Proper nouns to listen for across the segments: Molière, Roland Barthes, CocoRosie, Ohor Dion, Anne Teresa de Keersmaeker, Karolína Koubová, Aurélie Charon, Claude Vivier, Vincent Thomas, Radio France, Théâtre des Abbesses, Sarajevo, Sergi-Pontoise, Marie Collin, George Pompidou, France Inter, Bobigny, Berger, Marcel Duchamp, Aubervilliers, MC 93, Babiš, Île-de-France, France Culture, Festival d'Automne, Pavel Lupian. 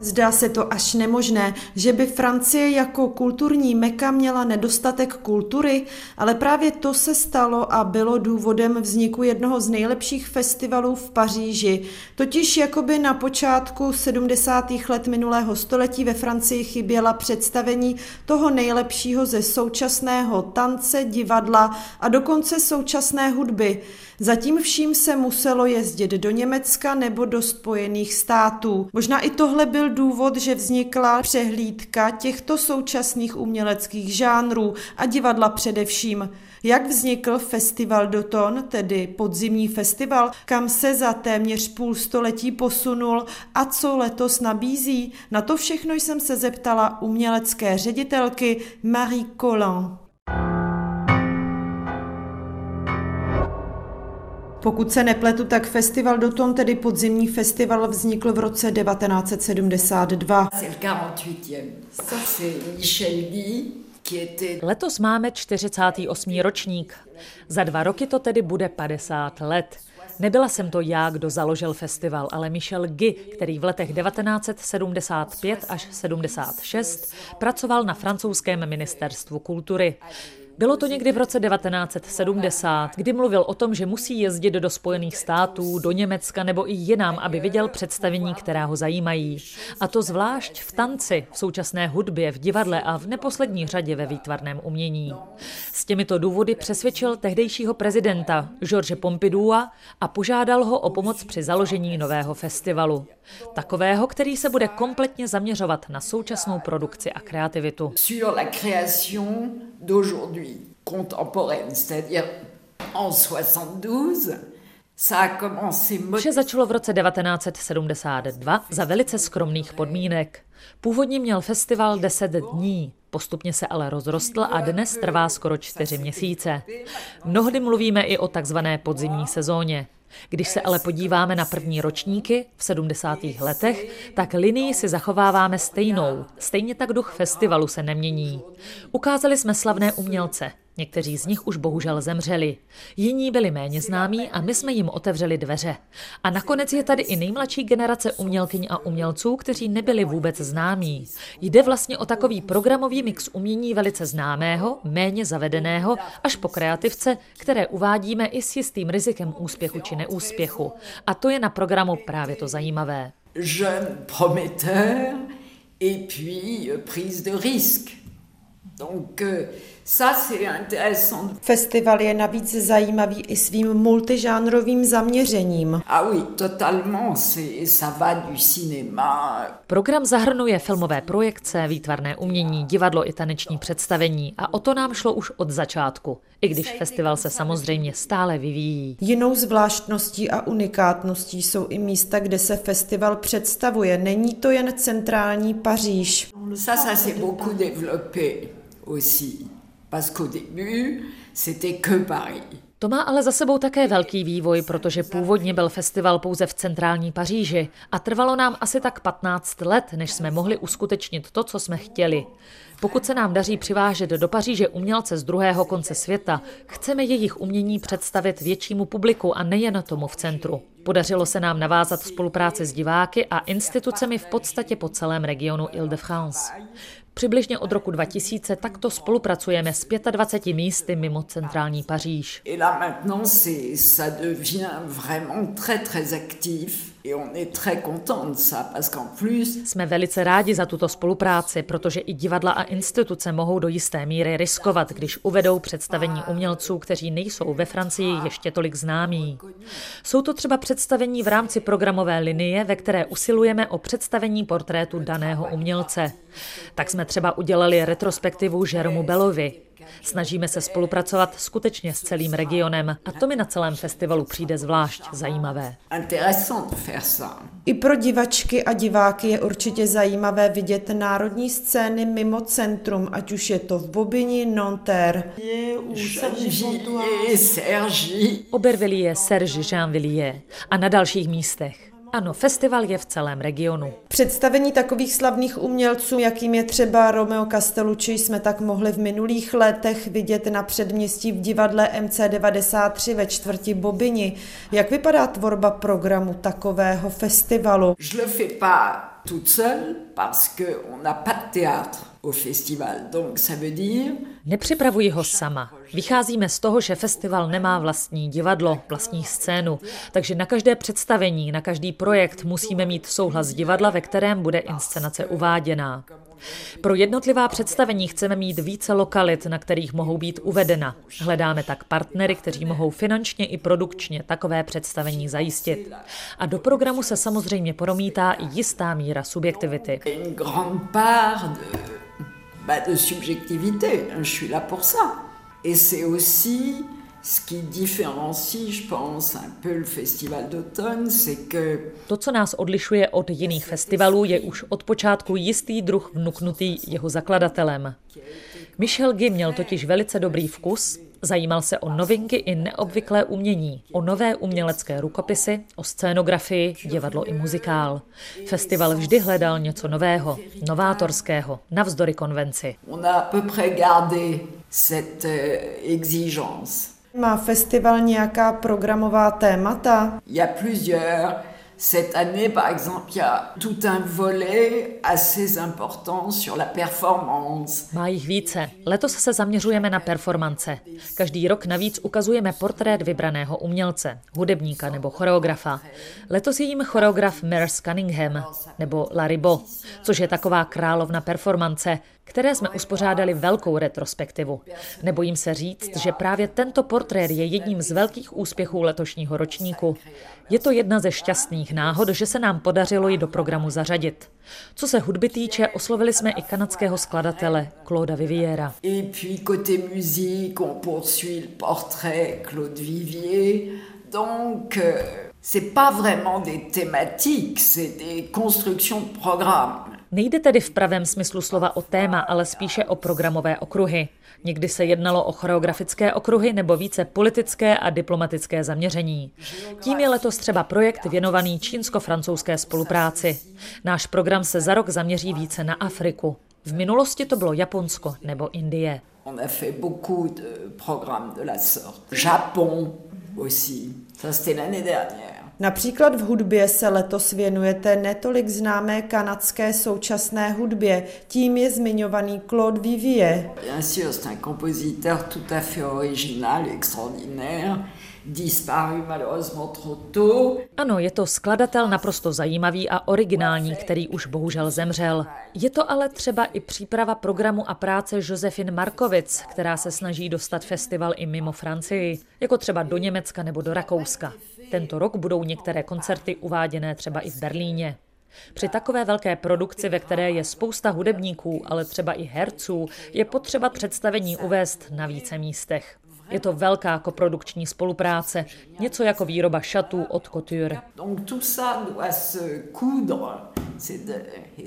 Zdá se to až nemožné, že by Francie jako kulturní meka měla nedostatek kultury, ale právě to se stalo a bylo důvodem vzniku jednoho z nejlepších festivalů v Paříži. Totiž jakoby na počátku 70. let minulého století ve Francii chyběla představení toho nejlepšího ze současného tance, divadla a dokonce současné hudby. Za tím vším se muselo jezdit do Německa nebo do Spojených států. Možná i tohle byl důvod, že vznikla přehlídka těchto současných uměleckých žánrů a divadla především. Jak vznikl Festival d'Automne, tedy podzimní festival, kam se za téměř půl století posunul a co letos nabízí? Na to všechno jsem se zeptala umělecké ředitelky Marie Collin. Pokud se nepletu, tak Festival d'Automne, tedy podzimní festival, vznikl v roce 1972. Letos máme 48. ročník. Za 2 roky to tedy bude 50 let. Nebyla jsem to já, kdo založil festival, ale Michel Guy, který v letech 1975 až 76 pracoval na francouzském ministerstvu kultury. Bylo to někdy v roce 1970, kdy mluvil o tom, že musí jezdit do Spojených států, do Německa nebo i jinam, aby viděl představení, která ho zajímají. A to zvlášť v tanci, v současné hudbě, v divadle a v neposlední řadě ve výtvarném umění. S těmito důvody přesvědčil tehdejšího prezidenta George Pompidou a požádal ho o pomoc při založení nového festivalu. Takového, který se bude kompletně zaměřovat na současnou produkci a kreativitu. Vše začalo v roce 1972 za velice skromných podmínek. Původně měl festival 10 dní, postupně se ale rozrostl a dnes trvá skoro 4 měsíce. Mnohdy mluvíme i o takzvané podzimní sezóně. Když se ale podíváme na první ročníky v 70. letech, tak linii si zachováváme stejnou. Stejně tak duch festivalu se nemění. Ukázali jsme slavné umělce. Někteří z nich už bohužel zemřeli. Jiní byli méně známí a my jsme jim otevřeli dveře. A nakonec je tady i nejmladší generace umělkyň a umělců, kteří nebyli vůbec známí. Jde vlastně o takový programový mix umění velice známého, méně zavedeného, až po kreativce, které uvádíme i s jistým rizikem úspěchu či neúspěchu. A to je na programu právě to zajímavé. Jeune prometteur et puis prise de risque. Donc festival je navíc zajímavý i svým multižánrovým zaměřením. Program zahrnuje filmové projekce, výtvarné umění, divadlo i taneční představení a o to nám šlo už od začátku, i když festival se samozřejmě stále vyvíjí. Jinou zvláštností a unikátností jsou i místa, kde se festival představuje. Není to jen centrální Paříž. Ça s'est beaucoup développé. To má ale za sebou také velký vývoj, protože původně byl festival pouze v centrální Paříži a trvalo nám asi tak 15 let, než jsme mohli uskutečnit to, co jsme chtěli. Pokud se nám daří přivážet do Paříže umělce z druhého konce světa, chceme jejich umění představit většímu publiku a nejen tomu v centru. Podařilo se nám navázat spolupráci s diváky a institucemi v podstatě po celém regionu Île-de-France. Přibližně od roku 2000 takto spolupracujeme s 25 místy mimo centrální Paříž. Jsme velice rádi za tuto spolupráci, protože i divadla a instituce mohou do jisté míry riskovat, když uvedou představení umělců, kteří nejsou ve Francii ještě tolik známí. Jsou to třeba představení v rámci programové linie, ve které usilujeme o představení portrétu daného umělce. Tak jsme třeba udělali retrospektivu Jérômu Belovi. Snažíme se spolupracovat skutečně s celým regionem a to mi na celém festivalu přijde zvlášť zajímavé. I pro divačky a diváky je určitě zajímavé vidět národní scény mimo centrum, ať už je to v Bobigny, Nanterre. Aubervilliers, Sergi-Pontoise a na dalších místech. Ano, festival je v celém regionu. Představení takových slavných umělců, jakým je třeba Romeo Castellucci, jsme tak mohli v minulých letech vidět na Předměstí v divadle MC 93 ve čtvrti Bobini. Jak vypadá tvorba programu takového festivalu? Je le fais pas toute seule parce que on n'a pas de théâtre au festival, donc ça veut dire. Nepřipravuji ho sama. Vycházíme z toho, že festival nemá vlastní divadlo, vlastní scénu, takže na každé představení, na každý projekt musíme mít souhlas divadla, ve kterém bude inscenace uváděná. Pro jednotlivá představení chceme mít více lokalit, na kterých mohou být uvedena. Hledáme tak partnery, kteří mohou finančně i produkčně takové představení zajistit. A do programu se samozřejmě promítá i jistá míra subjektivity. De subjectivité, je suis là pour ça. Et c'est aussi ce qui différencie, je pense, un peu le festival d'automne, c'est que to, co nás odlišuje od jiných festivalů, je už od počátku jistý druh vnuknutý jeho zakladatelem. Michel Guy měl totiž velice dobrý vkus, zajímal se o novinky i neobvyklé umění, o nové umělecké rukopisy, o scénografii, divadlo i muzikál. Festival vždy hledal něco nového, novátorského, navzdory konvenci. On a à peu près gardé cette exigence. Má festival nějaká programová témata? Il y a plusieurs. Cette année, par exemple, il y a tout un volet assez important sur la performance. Má jich více. Letos se zaměřujeme na performance. Každý rok navíc ukazujeme portrét vybraného umělce, hudebníka nebo choreografa. Letos je jim choreograf Merce Cunningham nebo La Ribot, což je taková královna performance, které jsme uspořádali velkou retrospektivu. Nebojím se říct, že právě tento portrét je jedním z velkých úspěchů letošního ročníku. Je to jedna ze šťastných náhod, že se nám podařilo ji do programu zařadit. Co se hudby týče, oslovili jsme i kanadského skladatele Clauda Viviera. Et puis côté musique, on poursuit le portrait Claude Vivier. Donc c'est pas vraiment des thématiques, c'est des constructions de programmes. Nejde tedy v pravém smyslu slova o téma, ale spíše o programové okruhy. Někdy se jednalo o choreografické okruhy nebo více politické a diplomatické zaměření. Tím je letos třeba projekt věnovaný čínsko-francouzské spolupráci. Náš program se za rok zaměří více na Afriku. V minulosti to bylo Japonsko nebo Indie. On a fait beaucoup de programmes de la sorte. Japon aussi. Ça c'était l'année dernière. Například v hudbě se letos věnujete netolik známé kanadské současné hudbě. Tím je zmiňovaný Claude Vivier. Bien sûr, c'est un compositeur tout à fait original, extraordinaire. Ano, je to skladatel naprosto zajímavý a originální, který už bohužel zemřel. Je to ale třeba i příprava programu a práce Josefin Markovic, která se snaží dostat festival i mimo Francii, jako třeba do Německa nebo do Rakouska. Tento rok budou některé koncerty uváděné třeba i v Berlíně. Při takové velké produkci, ve které je spousta hudebníků, ale třeba i herců, je potřeba představení uvést na více místech. Je to velká koprodukční spolupráce, něco jako výroba šatů od couture. Donc tout ça doit se coudre.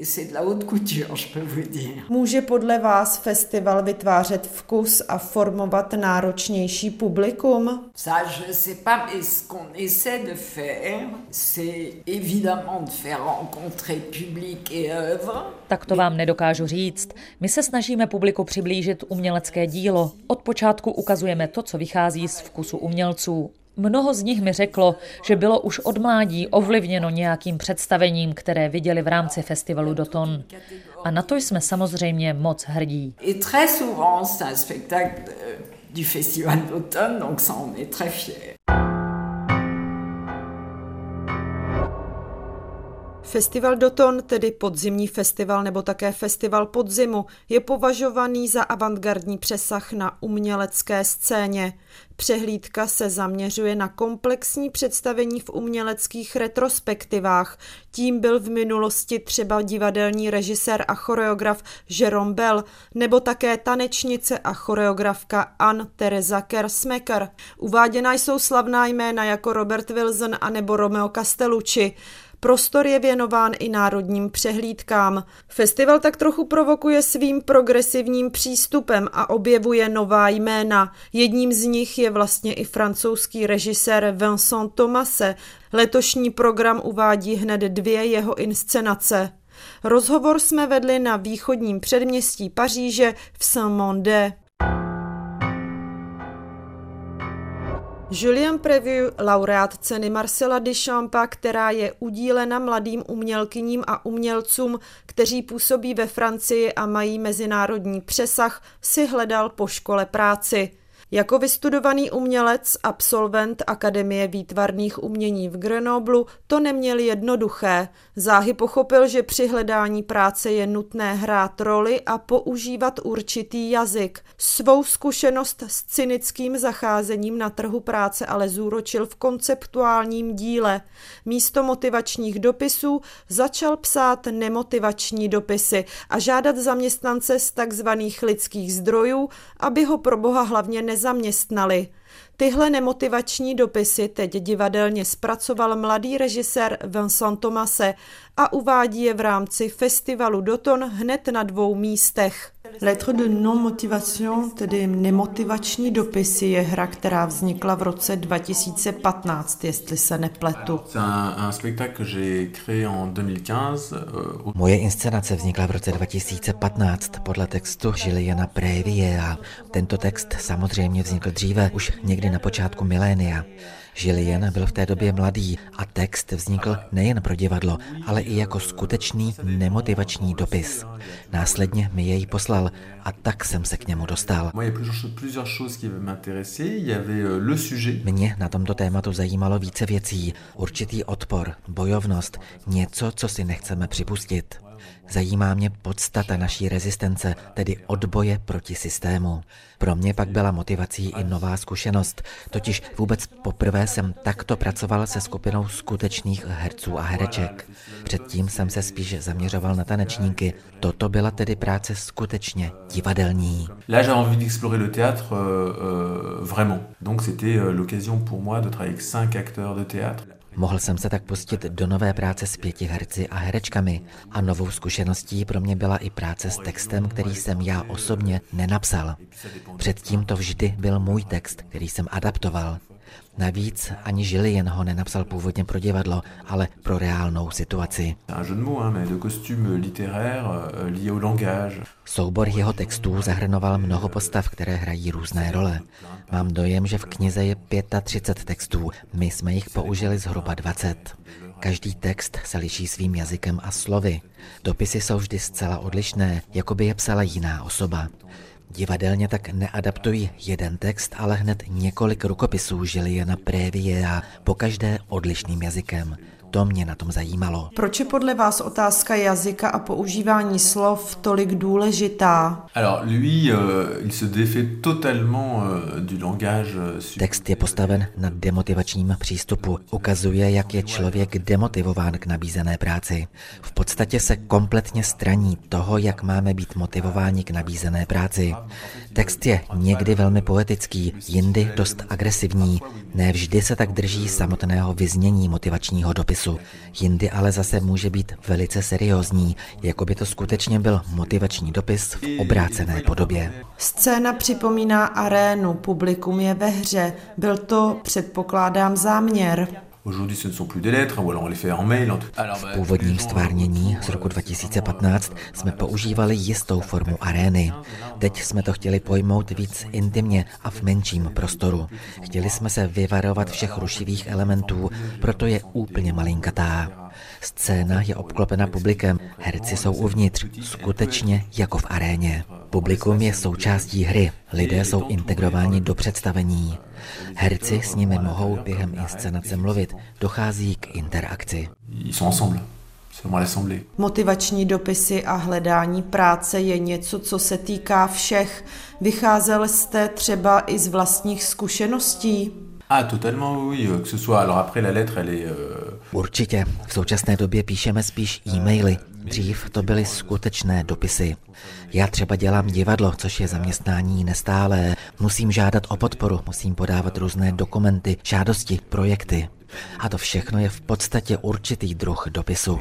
C'est de la haute couture, je peux vous dire. Může podle vás festival vytvářet vkus a formovat náročnější publikum? Ça je sais pas, mais ce qu'on essaie de faire, c'est évidemment de faire rencontrer public et œuvre. Tak to vám nedokážu říct. My se snažíme publiku přiblížit umělecké dílo. Od počátku ukazujeme to, co vychází z vkusu umělců. Mnoho z nich mi řeklo, že bylo už od mládí ovlivněno nějakým představením, které viděli v rámci festivalu d'Automne. A na to jsme samozřejmě moc hrdí. Festival d'Automne, tedy podzimní festival nebo také festival podzimu, je považovaný za avantgardní přesah na umělecké scéně. Přehlídka se zaměřuje na komplexní představení v uměleckých retrospektivách. Tím byl v minulosti třeba divadelní režisér a choreograf Jérôme Bel, nebo také tanečnice a choreografka Anne Teresa de Keersmaeker. Uváděna jsou slavná jména jako Robert Wilson a nebo Romeo Castellucci. Prostor je věnován i národním přehlídkám. Festival tak trochu provokuje svým progresivním přístupem a objevuje nová jména. Jedním z nich je vlastně i francouzský režisér Vincent Thomas. Letošní program uvádí hned 2 jeho inscenace. Rozhovor jsme vedli na východním předměstí Paříže v Saint-Mandé. Julien Prévieux, laureát ceny Marcela Duchampa, která je udílena mladým umělkyním a umělcům, kteří působí ve Francii a mají mezinárodní přesah, si hledal po škole práci. Jako vystudovaný umělec, absolvent Akademie výtvarných umění v Grenoblu, to neměl jednoduché. Záhy pochopil, že při hledání práce je nutné hrát roli a používat určitý jazyk. Svou zkušenost s cynickým zacházením na trhu práce ale zúročil v konceptuálním díle. Místo motivačních dopisů začal psát nemotivační dopisy a žádat zaměstnance z takzvaných lidských zdrojů, aby ho pro boha hlavně nezaměstnali. Tyhle nemotivační dopisy teď divadelně zpracoval mladý režisér Vincent Thomas a uvádí je v rámci Festivalu d'Automne hned na 2 místech. Lettre de non-motivation, tedy nemotivační dopisy, je hra, která vznikla v roce 2015, jestli se nepletu. Moje inscenace vznikla v roce 2015 podle textu Juliana Prévieux. Tento text samozřejmě vznikl dříve, už někdy na počátku milénia. Julien byl v té době mladý a text vznikl nejen pro divadlo, ale i jako skutečný nemotivační dopis. Následně mi jej poslal a tak jsem se k němu dostal. Mě na tomto tématu zajímalo více věcí, určitý odpor, bojovnost, něco, co si nechceme připustit. Zajímá mě podstata naší rezistence, tedy odboje proti systému. Pro mě pak byla motivací i nová zkušenost, totiž vůbec poprvé jsem takto pracoval se skupinou skutečných herců a hereček. Předtím jsem se spíš zaměřoval na tanečníky. Toto byla tedy práce skutečně divadelní. Là j'ai envie d'explorer le théâtre vraiment. Donc c'était l'occasion pour moi de travailler avec 5 acteurs de théâtre. Mohl jsem se tak pustit do nové práce s 5 herci a herečkami a novou zkušeností pro mě byla i práce s textem, který jsem já osobně nenapsal. Předtím to vždy byl můj text, který jsem adaptoval. Navíc ani Julien ho nenapsal původně pro divadlo, ale pro reálnou situaci. Soubor jeho textů zahrnoval mnoho postav, které hrají různé role. Mám dojem, že v knize je 35 textů, my jsme jich použili zhruba 20. Každý text se liší svým jazykem a slovy. Dopisy jsou vždy zcela odlišné, jako by je psala jiná osoba. Divadelně tak neadaptují jeden text, ale hned několik rukopisů Juliana Prévieux, pokaždé odlišným jazykem. To mě na tom zajímalo. Proč je podle vás otázka jazyka a používání slov tolik důležitá? Text je postaven na demotivačním přístupu. Ukazuje, jak je člověk demotivován k nabízené práci. V podstatě se kompletně straní toho, jak máme být motivováni k nabízené práci. Text je někdy velmi poetický, jindy dost agresivní. Ne vždy se tak drží samotného vyznění motivačního dopisu. Jindy ale zase může být velice seriózní, jako by to skutečně byl motivační dopis v obrácené podobě. Scéna připomíná arénu, publikum je ve hře. Byl to, předpokládám, záměr. V původním stvárnění z roku 2015 jsme používali jistou formu arény. Teď jsme to chtěli pojmout víc intimně a v menším prostoru. Chtěli jsme se vyvarovat všech rušivých elementů, proto je úplně malinkatá. Scéna je obklopena publikem, herci jsou uvnitř, skutečně jako v aréně. Publikum je součástí hry, lidé jsou integrováni do představení. Herci s nimi mohou během inscenace mluvit, dochází k interakci. Motivační dopisy a hledání práce je něco, co se týká všech. Vycházel jste třeba i z vlastních zkušeností? Určitě. V současné době píšeme spíš e-maily, Dřív to byly skutečné dopisy. Já třeba dělám divadlo, což je zaměstnání nestálé. Musím žádat o podporu, musím podávat různé dokumenty, žádosti, projekty. A to všechno je v podstatě určitý druh dopisu.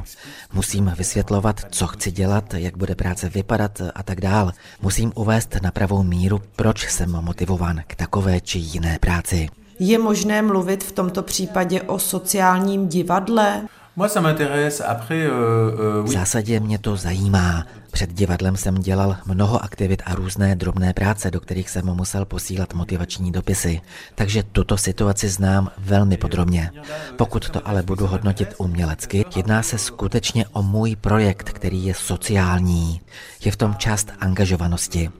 Musím vysvětlovat, co chci dělat, jak bude práce vypadat a tak dál. Musím uvést na pravou míru, proč jsem motivován k takové či jiné práci. Je možné mluvit v tomto případě o sociálním divadle? V zásadě mě to zajímá. Před divadlem jsem dělal mnoho aktivit a různé drobné práce, do kterých jsem musel posílat motivační dopisy. Takže tuto situaci znám velmi podrobně. Pokud to ale budu hodnotit umělecky, jedná se skutečně o můj projekt, který je sociální. Je v tom část angažovanosti.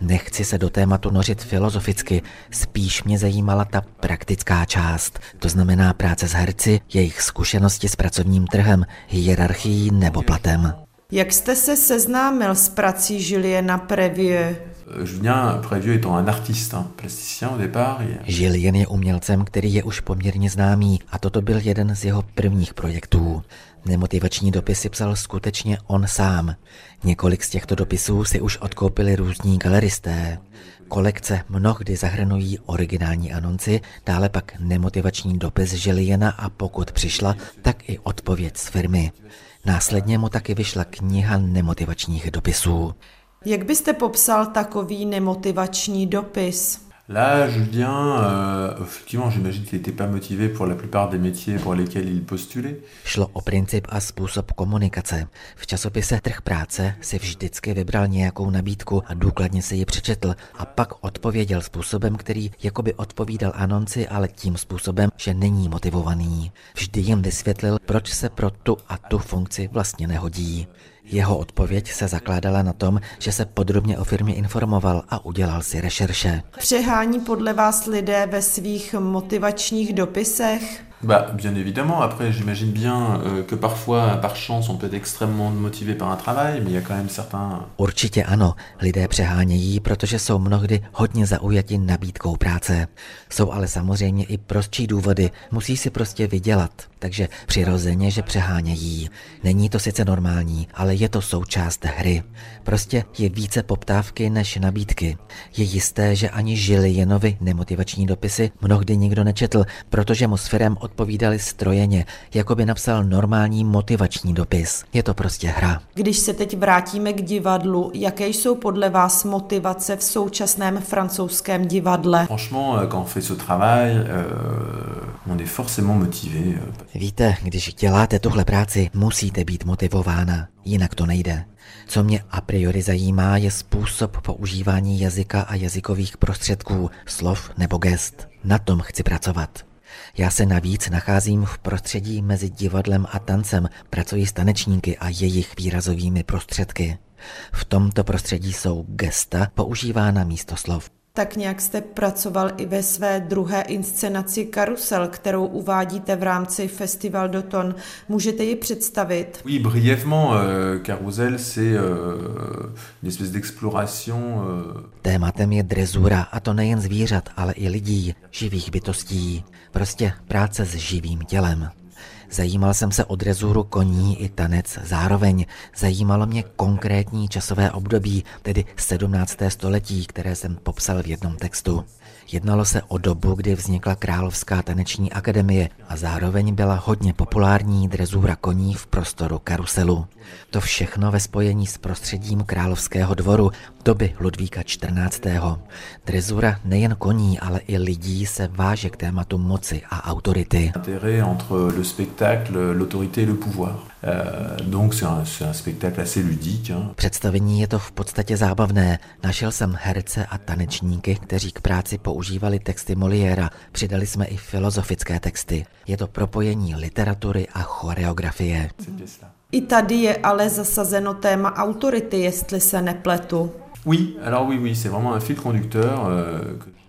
Nechci se do tématu nořit filozoficky, spíš mě zajímala ta praktická část, to znamená práce s herci, jejich zkušenosti s pracovním trhem, hierarchií nebo platem. Jak jste se seznámil s prací Juliena Prévieux? Julien Prévieux étant un artiste, plasticien au départ. Julien je umělcem, který je už poměrně známý a toto byl jeden z jeho prvních projektů. Nemotivační dopisy psal skutečně on sám. Několik z těchto dopisů si už odkoupili různí galeristé. Kolekce mnohdy zahrnují originální anonci, dále pak nemotivační dopis Juliena a pokud přišla, tak i odpověď z firmy. Následně mu taky vyšla kniha nemotivačních dopisů. Jak byste popsal takový nemotivační dopis? Là, Julien, effectivement, j'imagine qu'il n'était pas motivé pour la plupart des métiers pour lesquels il postulait. Šlo o princip a způsob komunikace. V časopise Trh práce si vždycky vybral nějakou nabídku a důkladně si ji přečetl a pak odpověděl způsobem, který jakoby odpovídal anonci, ale tím způsobem, že není motivovaný. Vždy jim vysvětlil, proč se pro tu a tu funkci vlastně nehodí. Jeho odpověď se zakládala na tom, že se podrobně o firmě informoval a udělal si rešerše. Přehání podle vás lidé ve svých motivačních dopisech? Bien évidemment, après j'imagine bien que parfois par chance on peut être extrêmement motivé par un travail, mais il y a quand même certains. Určitě ano, lidé přehánějí, protože jsou mnohdy hodně zaujati nabídkou práce. Jsou ale samozřejmě i prostší důvody, musí si prostě vydělat, takže přirozeně, že přehánějí. Není to sice normální, ale je to součást hry. Prostě je více poptávky než nabídky. Je jisté, že ani Julienovi nemotivační dopisy mnohdy nikdo nečetl, protože mu s firem odpovídali strojeně, jako by napsal normální motivační dopis. Je to prostě hra. Když se teď vrátíme k divadlu, jaké jsou podle vás motivace v současném francouzském divadle? Franchement, quand on fait ce travail, on est forcément motivé. Víte, když děláte tuhle práci, musíte být motivována, jinak to nejde. Co mě a priori zajímá, je způsob používání jazyka a jazykových prostředků, slov nebo gest. Na tom chci pracovat. Já se navíc nacházím v prostředí mezi divadlem a tancem, pracuji s tanečníky a jejich výrazovými prostředky. V tomto prostředí jsou gesta používána místo slov. Tak nějak jste pracoval i ve své druhé inscenaci Karusel, kterou uvádíte v rámci Festival d'Automne. Můžete ji představit? Oui, brièvement, Karusel, c'est une espèce d'exploration. Tématem je drezura, a to nejen zvířat, ale i lidí, živých bytostí. Prostě práce s živým tělem. Zajímal jsem se o drezuru koní i tanec zároveň. Zajímalo mě konkrétní časové období, tedy 17. století, které jsem popsal v jednom textu. Jednalo se o dobu, kdy vznikla Královská taneční akademie a zároveň byla hodně populární drezura koní v prostoru karuselu. To všechno ve spojení s prostředím Královského dvoru doby Ludvíka XIV. Drezura nejen koní, ale i lidí se váže k tématu moci a autority. L'autorité et le pouvoir. Donc c'est un spectacle assez ludique. Představení je to v podstatě zábavné. Našel jsem herce a tanečníky, kteří k práci používali texty Moliéra. Přidali jsme i filozofické texty. Je to propojení literatury a choreografie. I tady je ale zasazeno téma autority, jestli se nepletu. Oui, c'est vraiment un fil conducteur.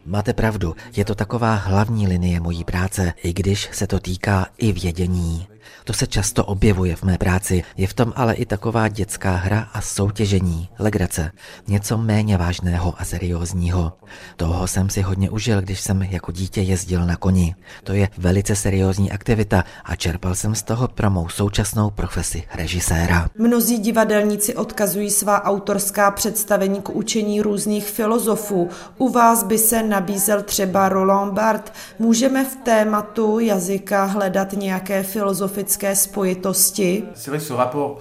Máte pravdu, je to taková hlavní linie mojí práce, i když se to týká i vědění. To se často objevuje v mé práci. Je v tom ale i taková dětská hra a soutěžení, legrace. Něco méně vážného a seriózního. Toho jsem si hodně užil, když jsem jako dítě jezdil na koni. To je velice seriózní aktivita a čerpal jsem z toho pro mou současnou profesi režiséra. Mnozí divadelníci odkazují svá autorská představení k učení různých filozofů. U vás by se nabízel třeba Roland Barthes. Můžeme v tématu jazyka hledat nějaké filozofické spojitosti? C'est vrai, ce rapport,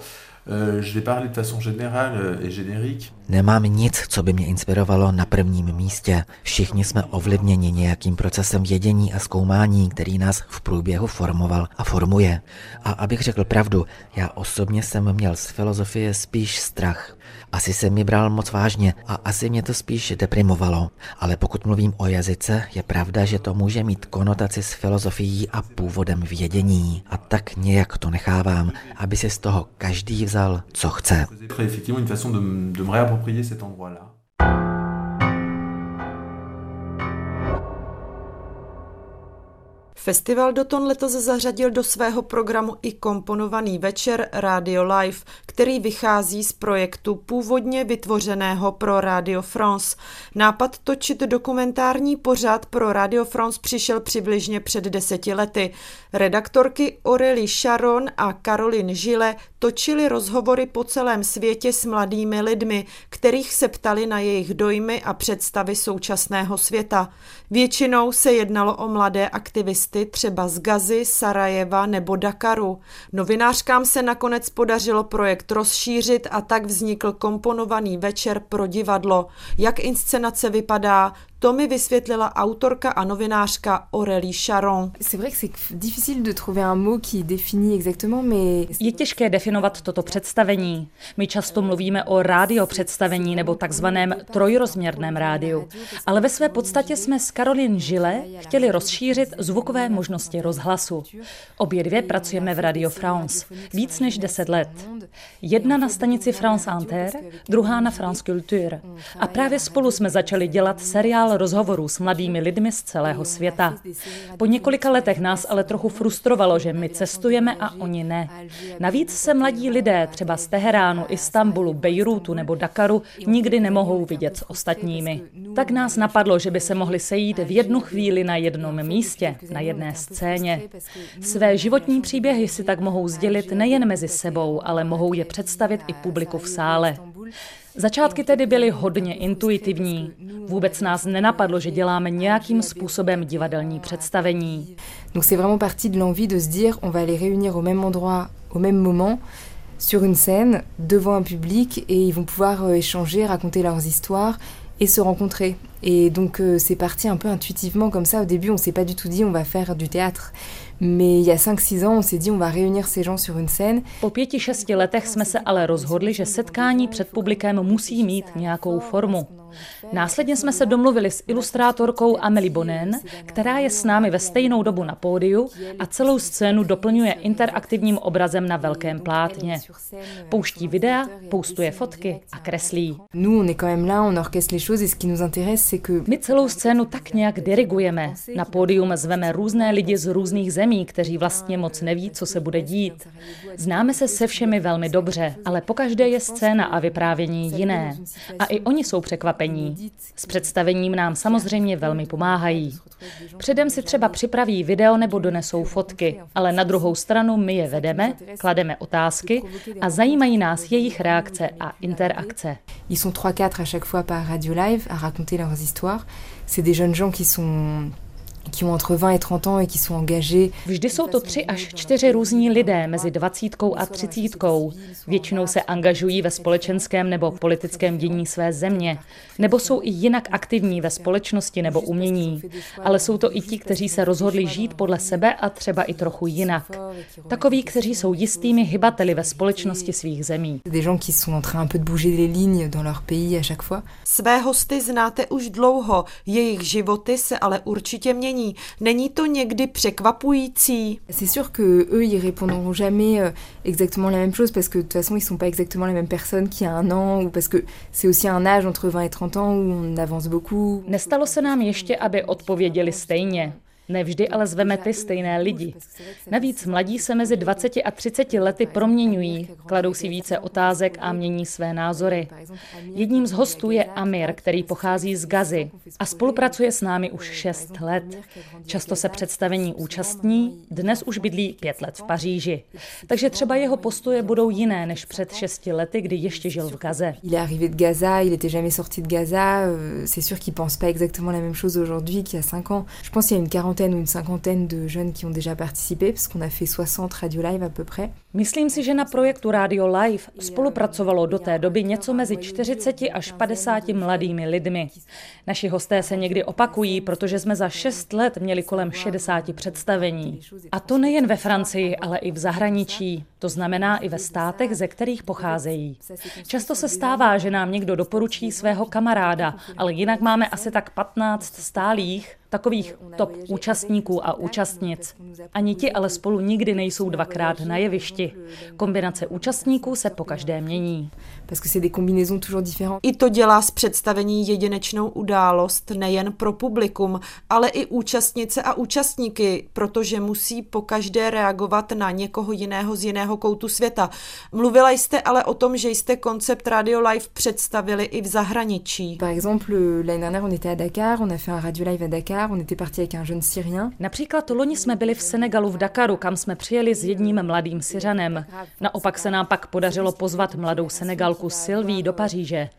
je vais parler de façon générale et générique. Nemám nic, co by mě inspirovalo na prvním místě. Všichni jsme ovlivněni nějakým procesem vědění a zkoumání, který nás v průběhu formoval a formuje. A abych řekl pravdu, já osobně jsem měl z filozofie spíš strach. Asi jsem ji bral moc vážně a asi mě to spíš deprimovalo. Ale pokud mluvím o jazyce, je pravda, že to může mít konotaci s filozofií a původem vědění. A tak nějak to nechávám, aby si z toho každý vzal, co chce. Festival d'Automne letos zařadil do svého programu i komponovaný večer Radio Live, který vychází z projektu původně vytvořeného pro Radio France. Nápad točit dokumentární pořad pro Radio France přišel přibližně před 10 lety. Redaktorky Aurélie Charon a Caroline Gillet točily rozhovory po celém světě s mladými lidmi, kterých se ptali na jejich dojmy a představy současného světa. Většinou se jednalo o mladé aktivisty třeba z Gazy, Sarajeva nebo Dakaru. Novinářkám se nakonec podařilo projekt rozšířit a tak vznikl komponovaný večer pro divadlo. Jak inscenace vypadá, to mi vysvětlila autorka a novinářka Aurélie Charon. Je těžké definovat toto představení. My často mluvíme o radiopředstavení nebo takzvaném trojrozměrném rádiu. Ale ve své podstatě jsme s Caroline Gillet chtěli rozšířit zvukové možnosti rozhlasu. Obě dvě pracujeme v Radio France. Víc než 10 let. Jedna na stanici France Inter, druhá na France Culture. A právě spolu jsme začali dělat seriál rozhovorů s mladými lidmi z celého světa. Po několika letech nás ale trochu frustrovalo, že my cestujeme a oni ne. Navíc se mladí lidé třeba z Teheránu, Istanbulu, Bejrútu nebo Dakaru nikdy nemohou vidět s ostatními. Tak nás napadlo, že by se mohli sejít v jednu chvíli na jednom místě, na jedné scéně. Své životní příběhy si tak mohou sdělit nejen mezi sebou, ale mohou je představit i publiku v sále. Začátky tedy byly hodně intuitivní. Vůbec nás nenapadlo, že děláme nějakým způsobem divadelní představení. Donc c'est vraiment parti de l'envie de se dire on va les réunir au même endroit, au même moment, sur une scène, devant un public et ils vont pouvoir échanger, raconter leurs histoires et se rencontrer. Et donc c'est parti un peu intuitivement comme ça. Au début, on s'est pas du tout dit on va faire du théâtre. Po 5-6 letech jsme se ale rozhodli, že setkání před publikem musí mít nějakou formu. Následně jsme se domluvili s ilustrátorkou Amélie Bonin, která je s námi ve stejnou dobu na pódiu a celou scénu doplňuje interaktivním obrazem na velkém plátně. Pouští videa, postuje fotky a kreslí. My celou scénu tak nějak dirigujeme. Na pódium zveme různé lidi z různých zemí, kteří vlastně moc neví, co se bude dít. Známe se se všemi velmi dobře, ale pokaždé je scéna a vyprávění jiné. A i oni jsou překvapení. S představením nám samozřejmě velmi pomáhají. Předem si třeba připraví video nebo donesou fotky, ale na druhou stranu my je vedeme, klademe otázky a zajímají nás jejich reakce a interakce. Ils sont 3-4 à chaque fois par Radio Live à raconter leurs histoires. C'est des jeunes gens qui ont entre 20 et 30 ans et qui sont engagés. Vždy jsou to 3 až 4 různí lidé mezi 20 a 30. Většinou se angažují ve společenském nebo politickém dění své země, nebo jsou i jinak aktivní ve společnosti nebo umění. Ale jsou to i ti, kteří se rozhodli žít podle sebe a třeba i trochu jinak. Takoví, kteří jsou jistými hybateli ve společnosti svých zemí. Des gens qui sont en train un peu de bouger les lignes dans leur pays à chaque fois. Své hosty znáte už dlouho, jejich životy se ale určitě mění. Není to někdy překvapující? C'est sûr que eux ils répondront jamais exactement la même chose parce que de toute façon ils sont pas exactement les mêmes personnes qu'il y a un an ou parce que c'est aussi un âge entre 20 et 30 ans où on avance beaucoup. Nestalo se nám ještě, aby odpověděli stejně. Ne vždy ale zveme ty stejné lidi. Navíc mladí se mezi 20 a 30 lety proměňují, kladou si více otázek a mění své názory. Jedním z hostů je Amir, který pochází z Gazy a spolupracuje s námi už 6 let. Často se představení účastní, dnes už bydlí 5 let v Paříži. Takže třeba jeho postoje budou jiné než před 6 lety, kdy ještě žil v Gaze. Il est arrivé de Gaza, il était jamais sorti de Gaza, c'est sûr qu'il pense pas exactement la même chose aujourd'hui qu'il y a 5 ans. Je pense qu'il y a une quarantaine ou une cinquantaine de jeunes qui ont déjà participé parce qu'on a fait 60 radio live à peu près. Myslím si, že na projektu Radio Live spolupracovalo do té doby něco mezi 40 až 50 mladými lidmi. Naši hosté se někdy opakují, protože jsme za 6 let měli kolem 60 představení. A to nejen ve Francii, ale i v zahraničí. To znamená i ve státech, ze kterých pocházejí. Často se stává, že nám někdo doporučí svého kamaráda, ale jinak máme asi tak 15 stálých, takových top účastníků a účastnic. Ani ti ale spolu nikdy nejsou dvakrát na jevišti. Kombinace účastníků se pokaždé mění. I to dělá z představení jedinečnou událost nejen pro publikum, ale i účastnice a účastníky, protože musí pokaždé reagovat na někoho jiného z jiného koutu světa. Mluvila jste ale o tom, že jste koncept Radio Live představili i v zahraničí. Par exemple, l'année dernière on était à Dakar, on a fait un Radio Live à Dakar. Například loni jsme byli v Senegalu v Dakaru, kam jsme přijeli s jedním mladým Syřanem. Naopak se nám pak podařilo pozvat mladou Senegalku Sylvii do Paříže.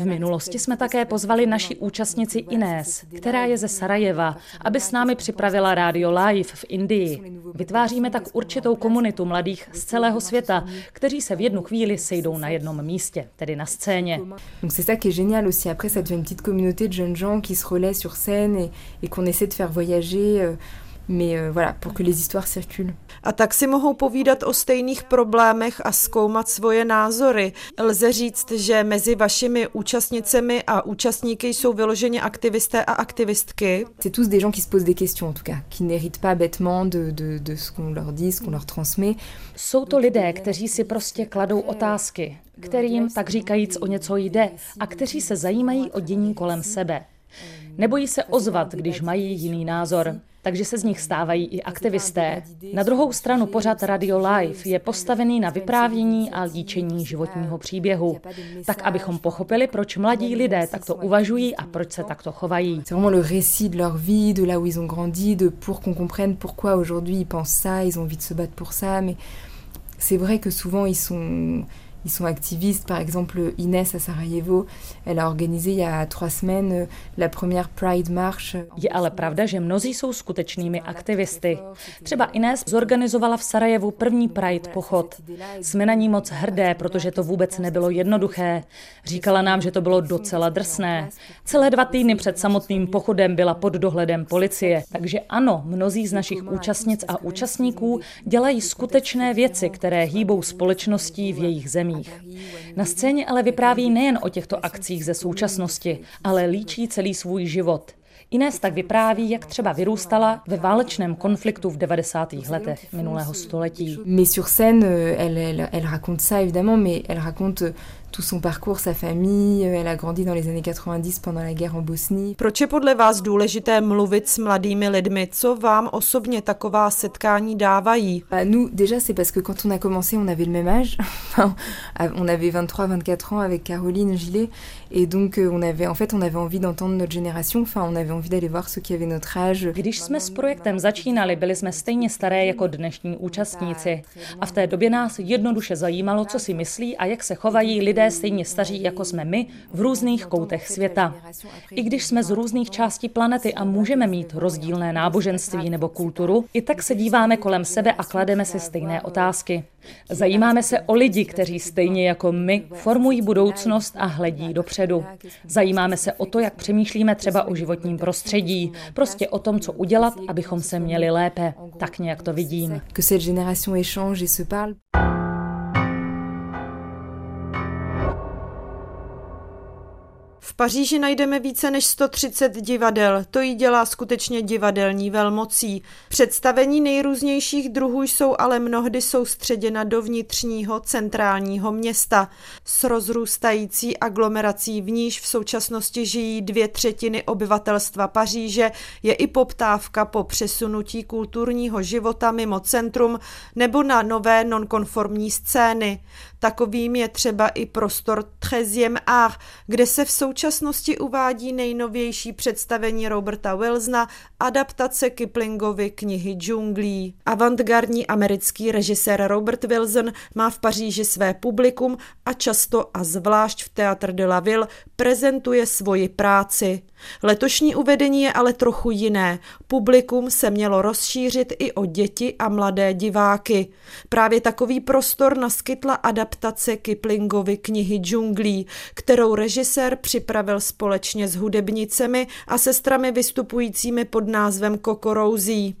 V minulosti jsme také pozvali naši účastnici Inés, která je ze Sarajeva, aby s námi připravila Radio Live v Indii. Vytváříme tak určitou komunitu mladých z celého světa, kteří se v jednu chvíli sejdou na jednom místě, tedy na scéně. Donc c'est ça qui est génial aussi, après ça devient une petite communauté de jeunes gens qui se relaient sur scène et qu'on essaie de faire voyager. Mais voilà, pour que les histoires circulent. A tak si mohou povídat o stejných problémech a zkoumat svoje názory. Lze říct, že mezi vašimi účastnicemi a účastníky jsou vyloženě aktivisté a aktivistky. C'est tous des gens qui se posent des questions en tout cas, qui n'héritent pas bêtement de ce qu'on leur dit, ce qu'on leur transmet. Jsou to lidé, kteří si prostě kladou otázky, kterým tak říkajíc o něco jde a kteří se zajímají o dění kolem sebe. Nebojí se ozvat, když mají jiný názor, takže se z nich stávají i aktivisté. Na druhou stranu pořad Radio Live je postavený na vyprávění a líčení životního příběhu, tak abychom pochopili, proč mladí lidé takto uvažují a proč se takto chovají. C'est vraiment le récit de leur vie, de là où ils ont grandi, de pour qu'on comprenne pourquoi aujourd'hui ils pensent ça, ils ont envie de se battre pour ça, mais c'est vrai que souvent ils sont activistes. Par exemple, Inès à Sarajevo, elle a organisé il y a 3 semaines la première Pride March. Je ale pravda, že mnozí jsou skutečnými aktivisty. Třeba Inés zorganizovala v Sarajevu první Pride pochod. Jsme na ní moc hrdé, protože to vůbec nebylo jednoduché. Říkala nám, že to bylo docela drsné. Celé 2 týdny před samotným pochodem byla pod dohledem policie. Takže ano, mnozí z našich účastnic a účastníků dělají skutečné věci, které hýbou společností v jejich zemích. Na scéně ale vypráví nejen o těchto akcích ze současnosti, ale líčí celý svůj život. Inés tak vypráví, jak třeba vyrůstala ve válečném konfliktu v 90. letech minulého století. Mais sur scène, elle raconte ça évidemment, mais elle raconte tout son parcours, sa famille, elle a grandi dans les années 90 pendant la guerre en Bosnie. Proč je podle vás důležité mluvit s mladými lidmi? Co vám osobně taková setkání dávají? Nous déjà c'est parce que quand on a commencé, on avait le même âge. On avait 23-24 ans avec Caroline Gillet et donc on avait envie d'entendre notre génération, on avait envie d'aller voir ceux qui avaient notre âge. Když jsme s projektem začínali, byli jsme stejně staré jako dnešní účastníci. A v té době nás jednoduše zajímalo, co si myslí a jak se chovají lidé stejně staří, jako jsme my, v různých koutech světa. I když jsme z různých částí planety a můžeme mít rozdílné náboženství nebo kulturu, i tak se díváme kolem sebe a klademe si stejné otázky. Zajímáme se o lidi, kteří stejně jako my formují budoucnost a hledí dopředu. Zajímáme se o to, jak přemýšlíme třeba o životním prostředí, prostě o tom, co udělat, abychom se měli lépe. Tak nějak to vidím. V Paříži najdeme více než 130 divadel, to jí dělá skutečně divadelní velmocí. Představení nejrůznějších druhů jsou ale mnohdy soustředěna do vnitřního centrálního města. S rozrůstající aglomerací, v níž v současnosti žijí 2/3 obyvatelstva Paříže, je i poptávka po přesunutí kulturního života mimo centrum nebo na nové nonkonformní scény. Takovým je třeba i prostor 13e Art, kde se v současnosti uvádí nejnovější představení Roberta Wilsona, adaptace Kiplingovy knihy džunglí. Avantgardní americký režisér Robert Wilson má v Paříži své publikum a často a zvlášť v Théâtre de la Ville prezentuje svoji práci. Letošní uvedení je ale trochu jiné. Publikum se mělo rozšířit i o děti a mladé diváky. Právě takový prostor naskytla adaptace Kiplingovy knihy džunglí, kterou režisér připravil společně s hudebnicemi a sestrami vystupujícími pod názvem CocoRosie.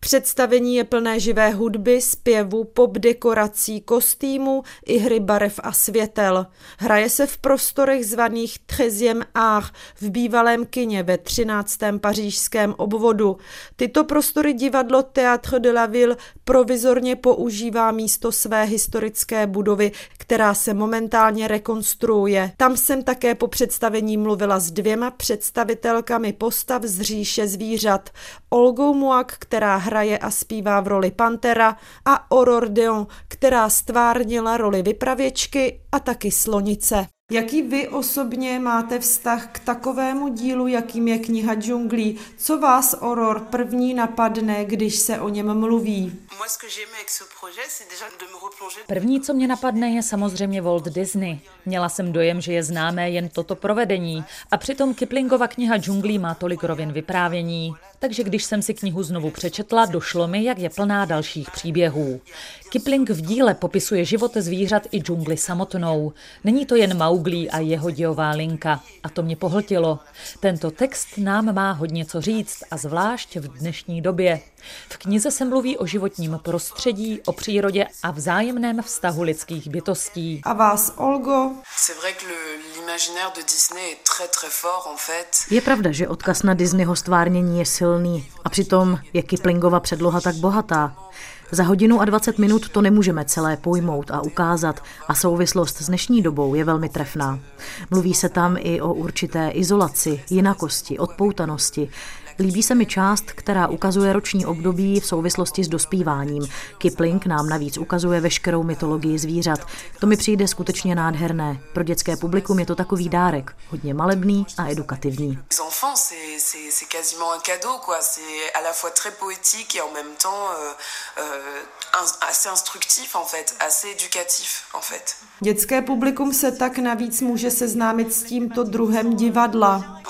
Představení je plné živé hudby, zpěvu, pop dekorací, kostýmů i hry barev a světel. Hraje se v prostorech zvaných 13e Art v bývalém kině ve 13. pařížském obvodu. Tyto prostory divadlo Théâtre de la Ville provizorně používá místo své historické budovy, která se momentálně rekonstruuje. Tam jsem také po představení mluvila s 2 představitelkami postav z říše zvířat. Olgou Muak, která hraje a zpívá v roli pantera, a Ohor Dion, která stvárnila roli vypravěčky a taky slonice. Jaký vy osobně máte vztah k takovému dílu, jakým je kniha džunglí? Co vás Ohor první napadne, když se o něm mluví? První, co mě napadne, je samozřejmě Walt Disney. Měla jsem dojem, že je známé jen toto provedení. A přitom Kiplingova kniha džunglí má tolik rovin vyprávění. Takže když jsem si knihu znovu přečetla, došlo mi, jak je plná dalších příběhů. Kipling v díle popisuje život zvířat i džungli samotnou. Není to jen Mauglí a jeho dějová linka. A to mě pohltilo. Tento text nám má hodně co říct, a zvlášť v dnešní době. V knize se mluví o životním prostředí, o přírodě a vzájemném vztahu lidských bytostí. A vás, Olgo? Je pravda, že odkaz na Disneyho stvárnění je silný. A přitom je Kiplingova předloha tak bohatá. Za 1 hodinu a 20 minut to nemůžeme celé pojmout a ukázat a souvislost s dnešní dobou je velmi trefná. Mluví se tam i o určité izolaci, jinakosti, odpoutanosti. Líbí se mi část, která ukazuje roční období v souvislosti s dospíváním. Kipling nám navíc ukazuje veškerou mytologii zvířat. To mi přijde skutečně nádherné. Pro dětské publikum je to takový dárek, hodně malebný a edukativní. Dětské publikum se tak navíc může seznámit s tímto druhem divadla.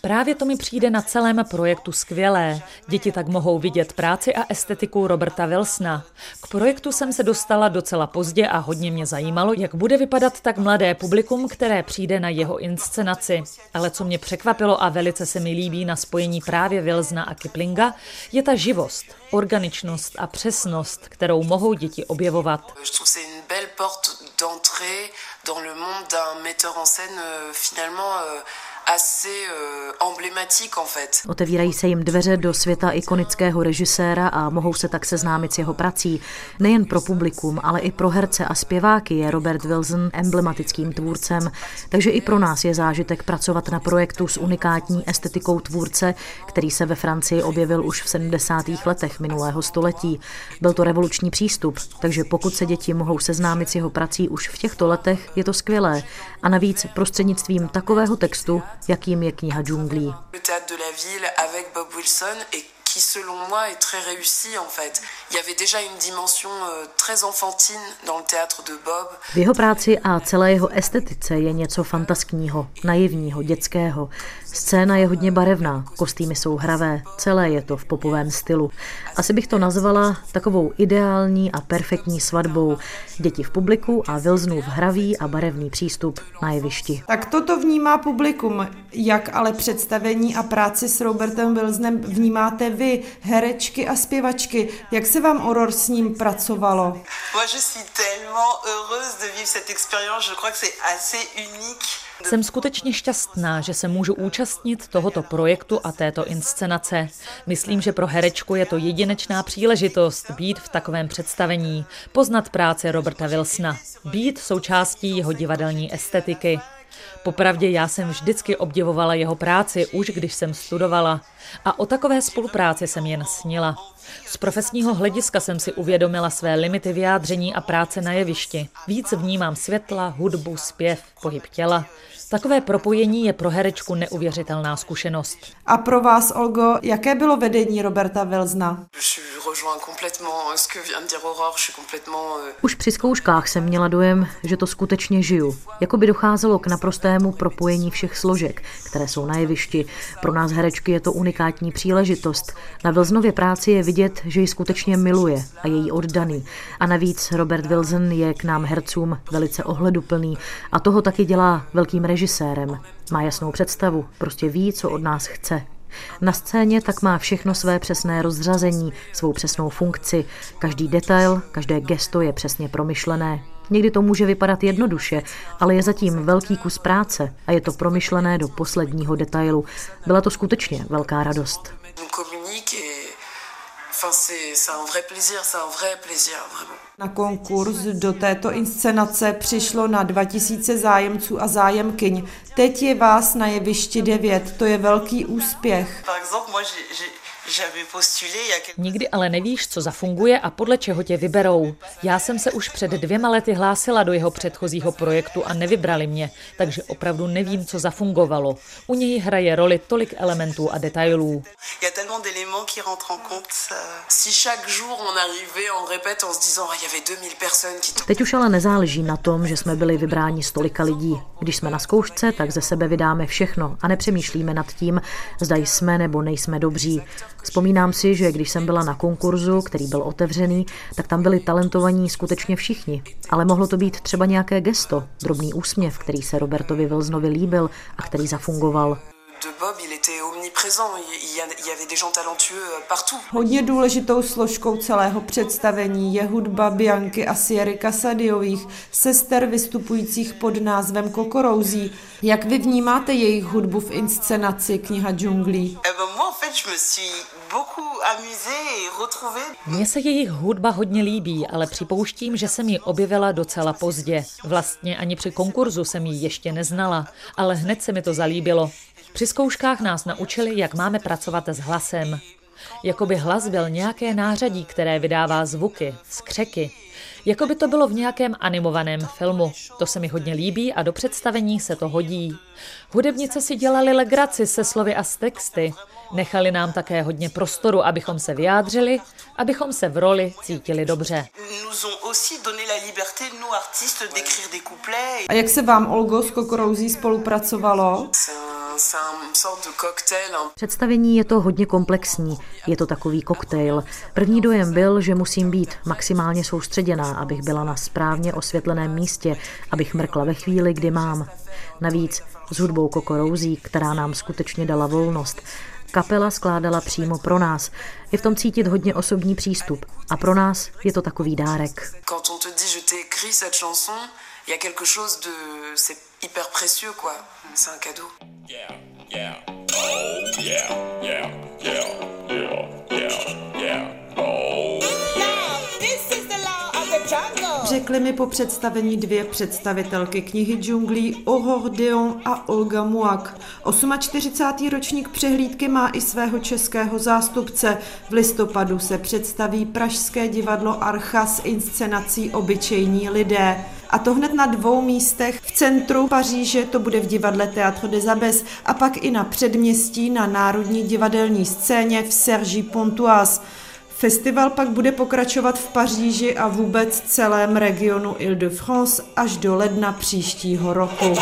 Právě to mi přijde na celém projektu skvělé. Děti tak mohou vidět práci a estetiku Roberta Wilsona. K projektu jsem se dostala docela pozdě a hodně mě zajímalo, jak bude vypadat tak mladé publikum, které přijde na jeho inscenaci. Ale co mě překvapilo a velice se mi líbí na spojení právě Wilsona a Kiplinga, je ta živost, organičnost a přesnost, kterou mohou děti objevovat. Otevírají se jim dveře do světa ikonického režiséra a mohou se tak seznámit s jeho prací. Nejen pro publikum, ale i pro herce a zpěváky je Robert Wilson emblematickým tvůrcem, takže i pro nás je zážitek pracovat na projektu s unikátní estetikou tvůrce, který se ve Francii objevil už v 70. letech minulého století. Byl to revoluční přístup, takže pokud se děti mohou seznámit s jeho prací už v těchto letech, je to skvělé. A navíc prostřednictvím takového textu, jakým je kniha džunglí. V jeho práci a celé jeho estetice je něco fantaskního, naivního, dětského. Scéna je hodně barevná, kostýmy jsou hravé, celé je to v popovém stylu. Asi bych to nazvala takovou ideální a perfektní svatbou. Děti v publiku a Wilsonův hravý a barevný přístup na jevišti. Tak toto vnímá publikum. Jak ale představení a práci s Robertem Wilsonem vnímáte vy? vy, herečky a zpěvačky. Jak se vám Aurore s ním pracovalo? Jsem skutečně šťastná, že se můžu účastnit tohoto projektu a této inscenace. Myslím, že pro herečku je to jedinečná příležitost být v takovém představení, poznat práce Roberta Wilsona, být součástí jeho divadelní estetiky. Popravdě já jsem vždycky obdivovala jeho práci, už když jsem studovala. A o takové spolupráci jsem jen snila. Z profesního hlediska jsem si uvědomila své limity vyjádření a práce na jevišti. Víc vnímám světla, hudbu, zpěv, pohyb těla. Takové propojení je pro herečku neuvěřitelná zkušenost. A pro vás, Olgo, jaké bylo vedení Roberta Wilsona? Už při zkouškách jsem měla dojem, že to skutečně žiju. Jakoby docházelo k naprostému propojení všech složek, které jsou na jevišti. Pro nás herečky je to unikátní příležitost. Na Wilsonově práci je vidět, že ji skutečně miluje a je jí oddaný. A navíc Robert Wilson je k nám hercům velice ohleduplný a toho taky dělá velkým režisérem. Má jasnou představu, prostě ví, co od nás chce. Na scéně tak má všechno své přesné rozřazení, svou přesnou funkci. Každý detail, každé gesto je přesně promyšlené. Někdy to může vypadat jednoduše, ale je zatím velký kus práce a je to promyšlené do posledního detailu. Byla to skutečně velká radost. Na konkurs do této inscenace přišlo na 2000 zájemců a zájemkyň. Teď je vás na jevišti 9, to je velký úspěch. Nikdy ale nevíš, co zafunguje a podle čeho tě vyberou. Já jsem se už před 2 lety hlásila do jeho předchozího projektu a nevybrali mě, takže opravdu nevím, co zafungovalo. U něj hraje roli tolik elementů a detailů. Teď už ale nezáleží na tom, že jsme byli vybráni z tolika lidí. Když jsme na zkoušce, tak ze sebe vydáme všechno a nepřemýšlíme nad tím, zda jsme nebo nejsme dobří. Vzpomínám si, že když jsem byla na konkurzu, který byl otevřený, tak tam byli talentovaní skutečně všichni. Ale mohlo to být třeba nějaké gesto, drobný úsměv, který se Robertovi Wilsonovi líbil a který zafungoval. Hodně důležitou složkou celého představení je hudba Bianky a Sierry Casadiových, sester vystupujících pod názvem CocoRosie. Jak vy vnímáte jejich hudbu v inscenaci Kniha džunglí? Mně se jejich hudba hodně líbí, ale připouštím, že jsem ji objevila docela pozdě. Vlastně ani při konkurzu jsem ji ještě neznala, ale hned se mi to zalíbilo. Při zkouškách nás naučili, jak máme pracovat s hlasem. Jakoby hlas byl nějaké nářadí, které vydává zvuky, skřeky. Jakoby to bylo v nějakém animovaném filmu. To se mi hodně líbí a do představení se to hodí. Hudebnice si dělali legraci se slovy a s texty. Nechali nám také hodně prostoru, abychom se vyjádřili, abychom se v roli cítili dobře. A jak se vám, Olgo, s CocoRosie spolupracovalo? Představení je to hodně komplexní, je to takový koktejl. První dojem byl, že musím být maximálně soustředěná, abych byla na správně osvětleném místě, abych mrkla ve chvíli, kdy mám. Navíc s hudbou CocoRosie, která nám skutečně dala volnost. Kapela skládala přímo pro nás. Je v tom cítit hodně osobní přístup a pro nás je to takový dárek. Řekly mi po představení 2 představitelky knihy džunglí Ohor Dion a Olga Muak. 48. ročník přehlídky má i svého českého zástupce. V listopadu se představí Pražské divadlo Archa s inscenací Obyčejní lidé. A to hned na 2 místech v centru Paříže, to bude v divadle Théâtre des Abbesses, a pak i na předměstí na Národní divadelní scéně v Sergi-Pontoise. Festival pak bude pokračovat v Paříži a vůbec celém regionu Île-de-France až do ledna příštího roku.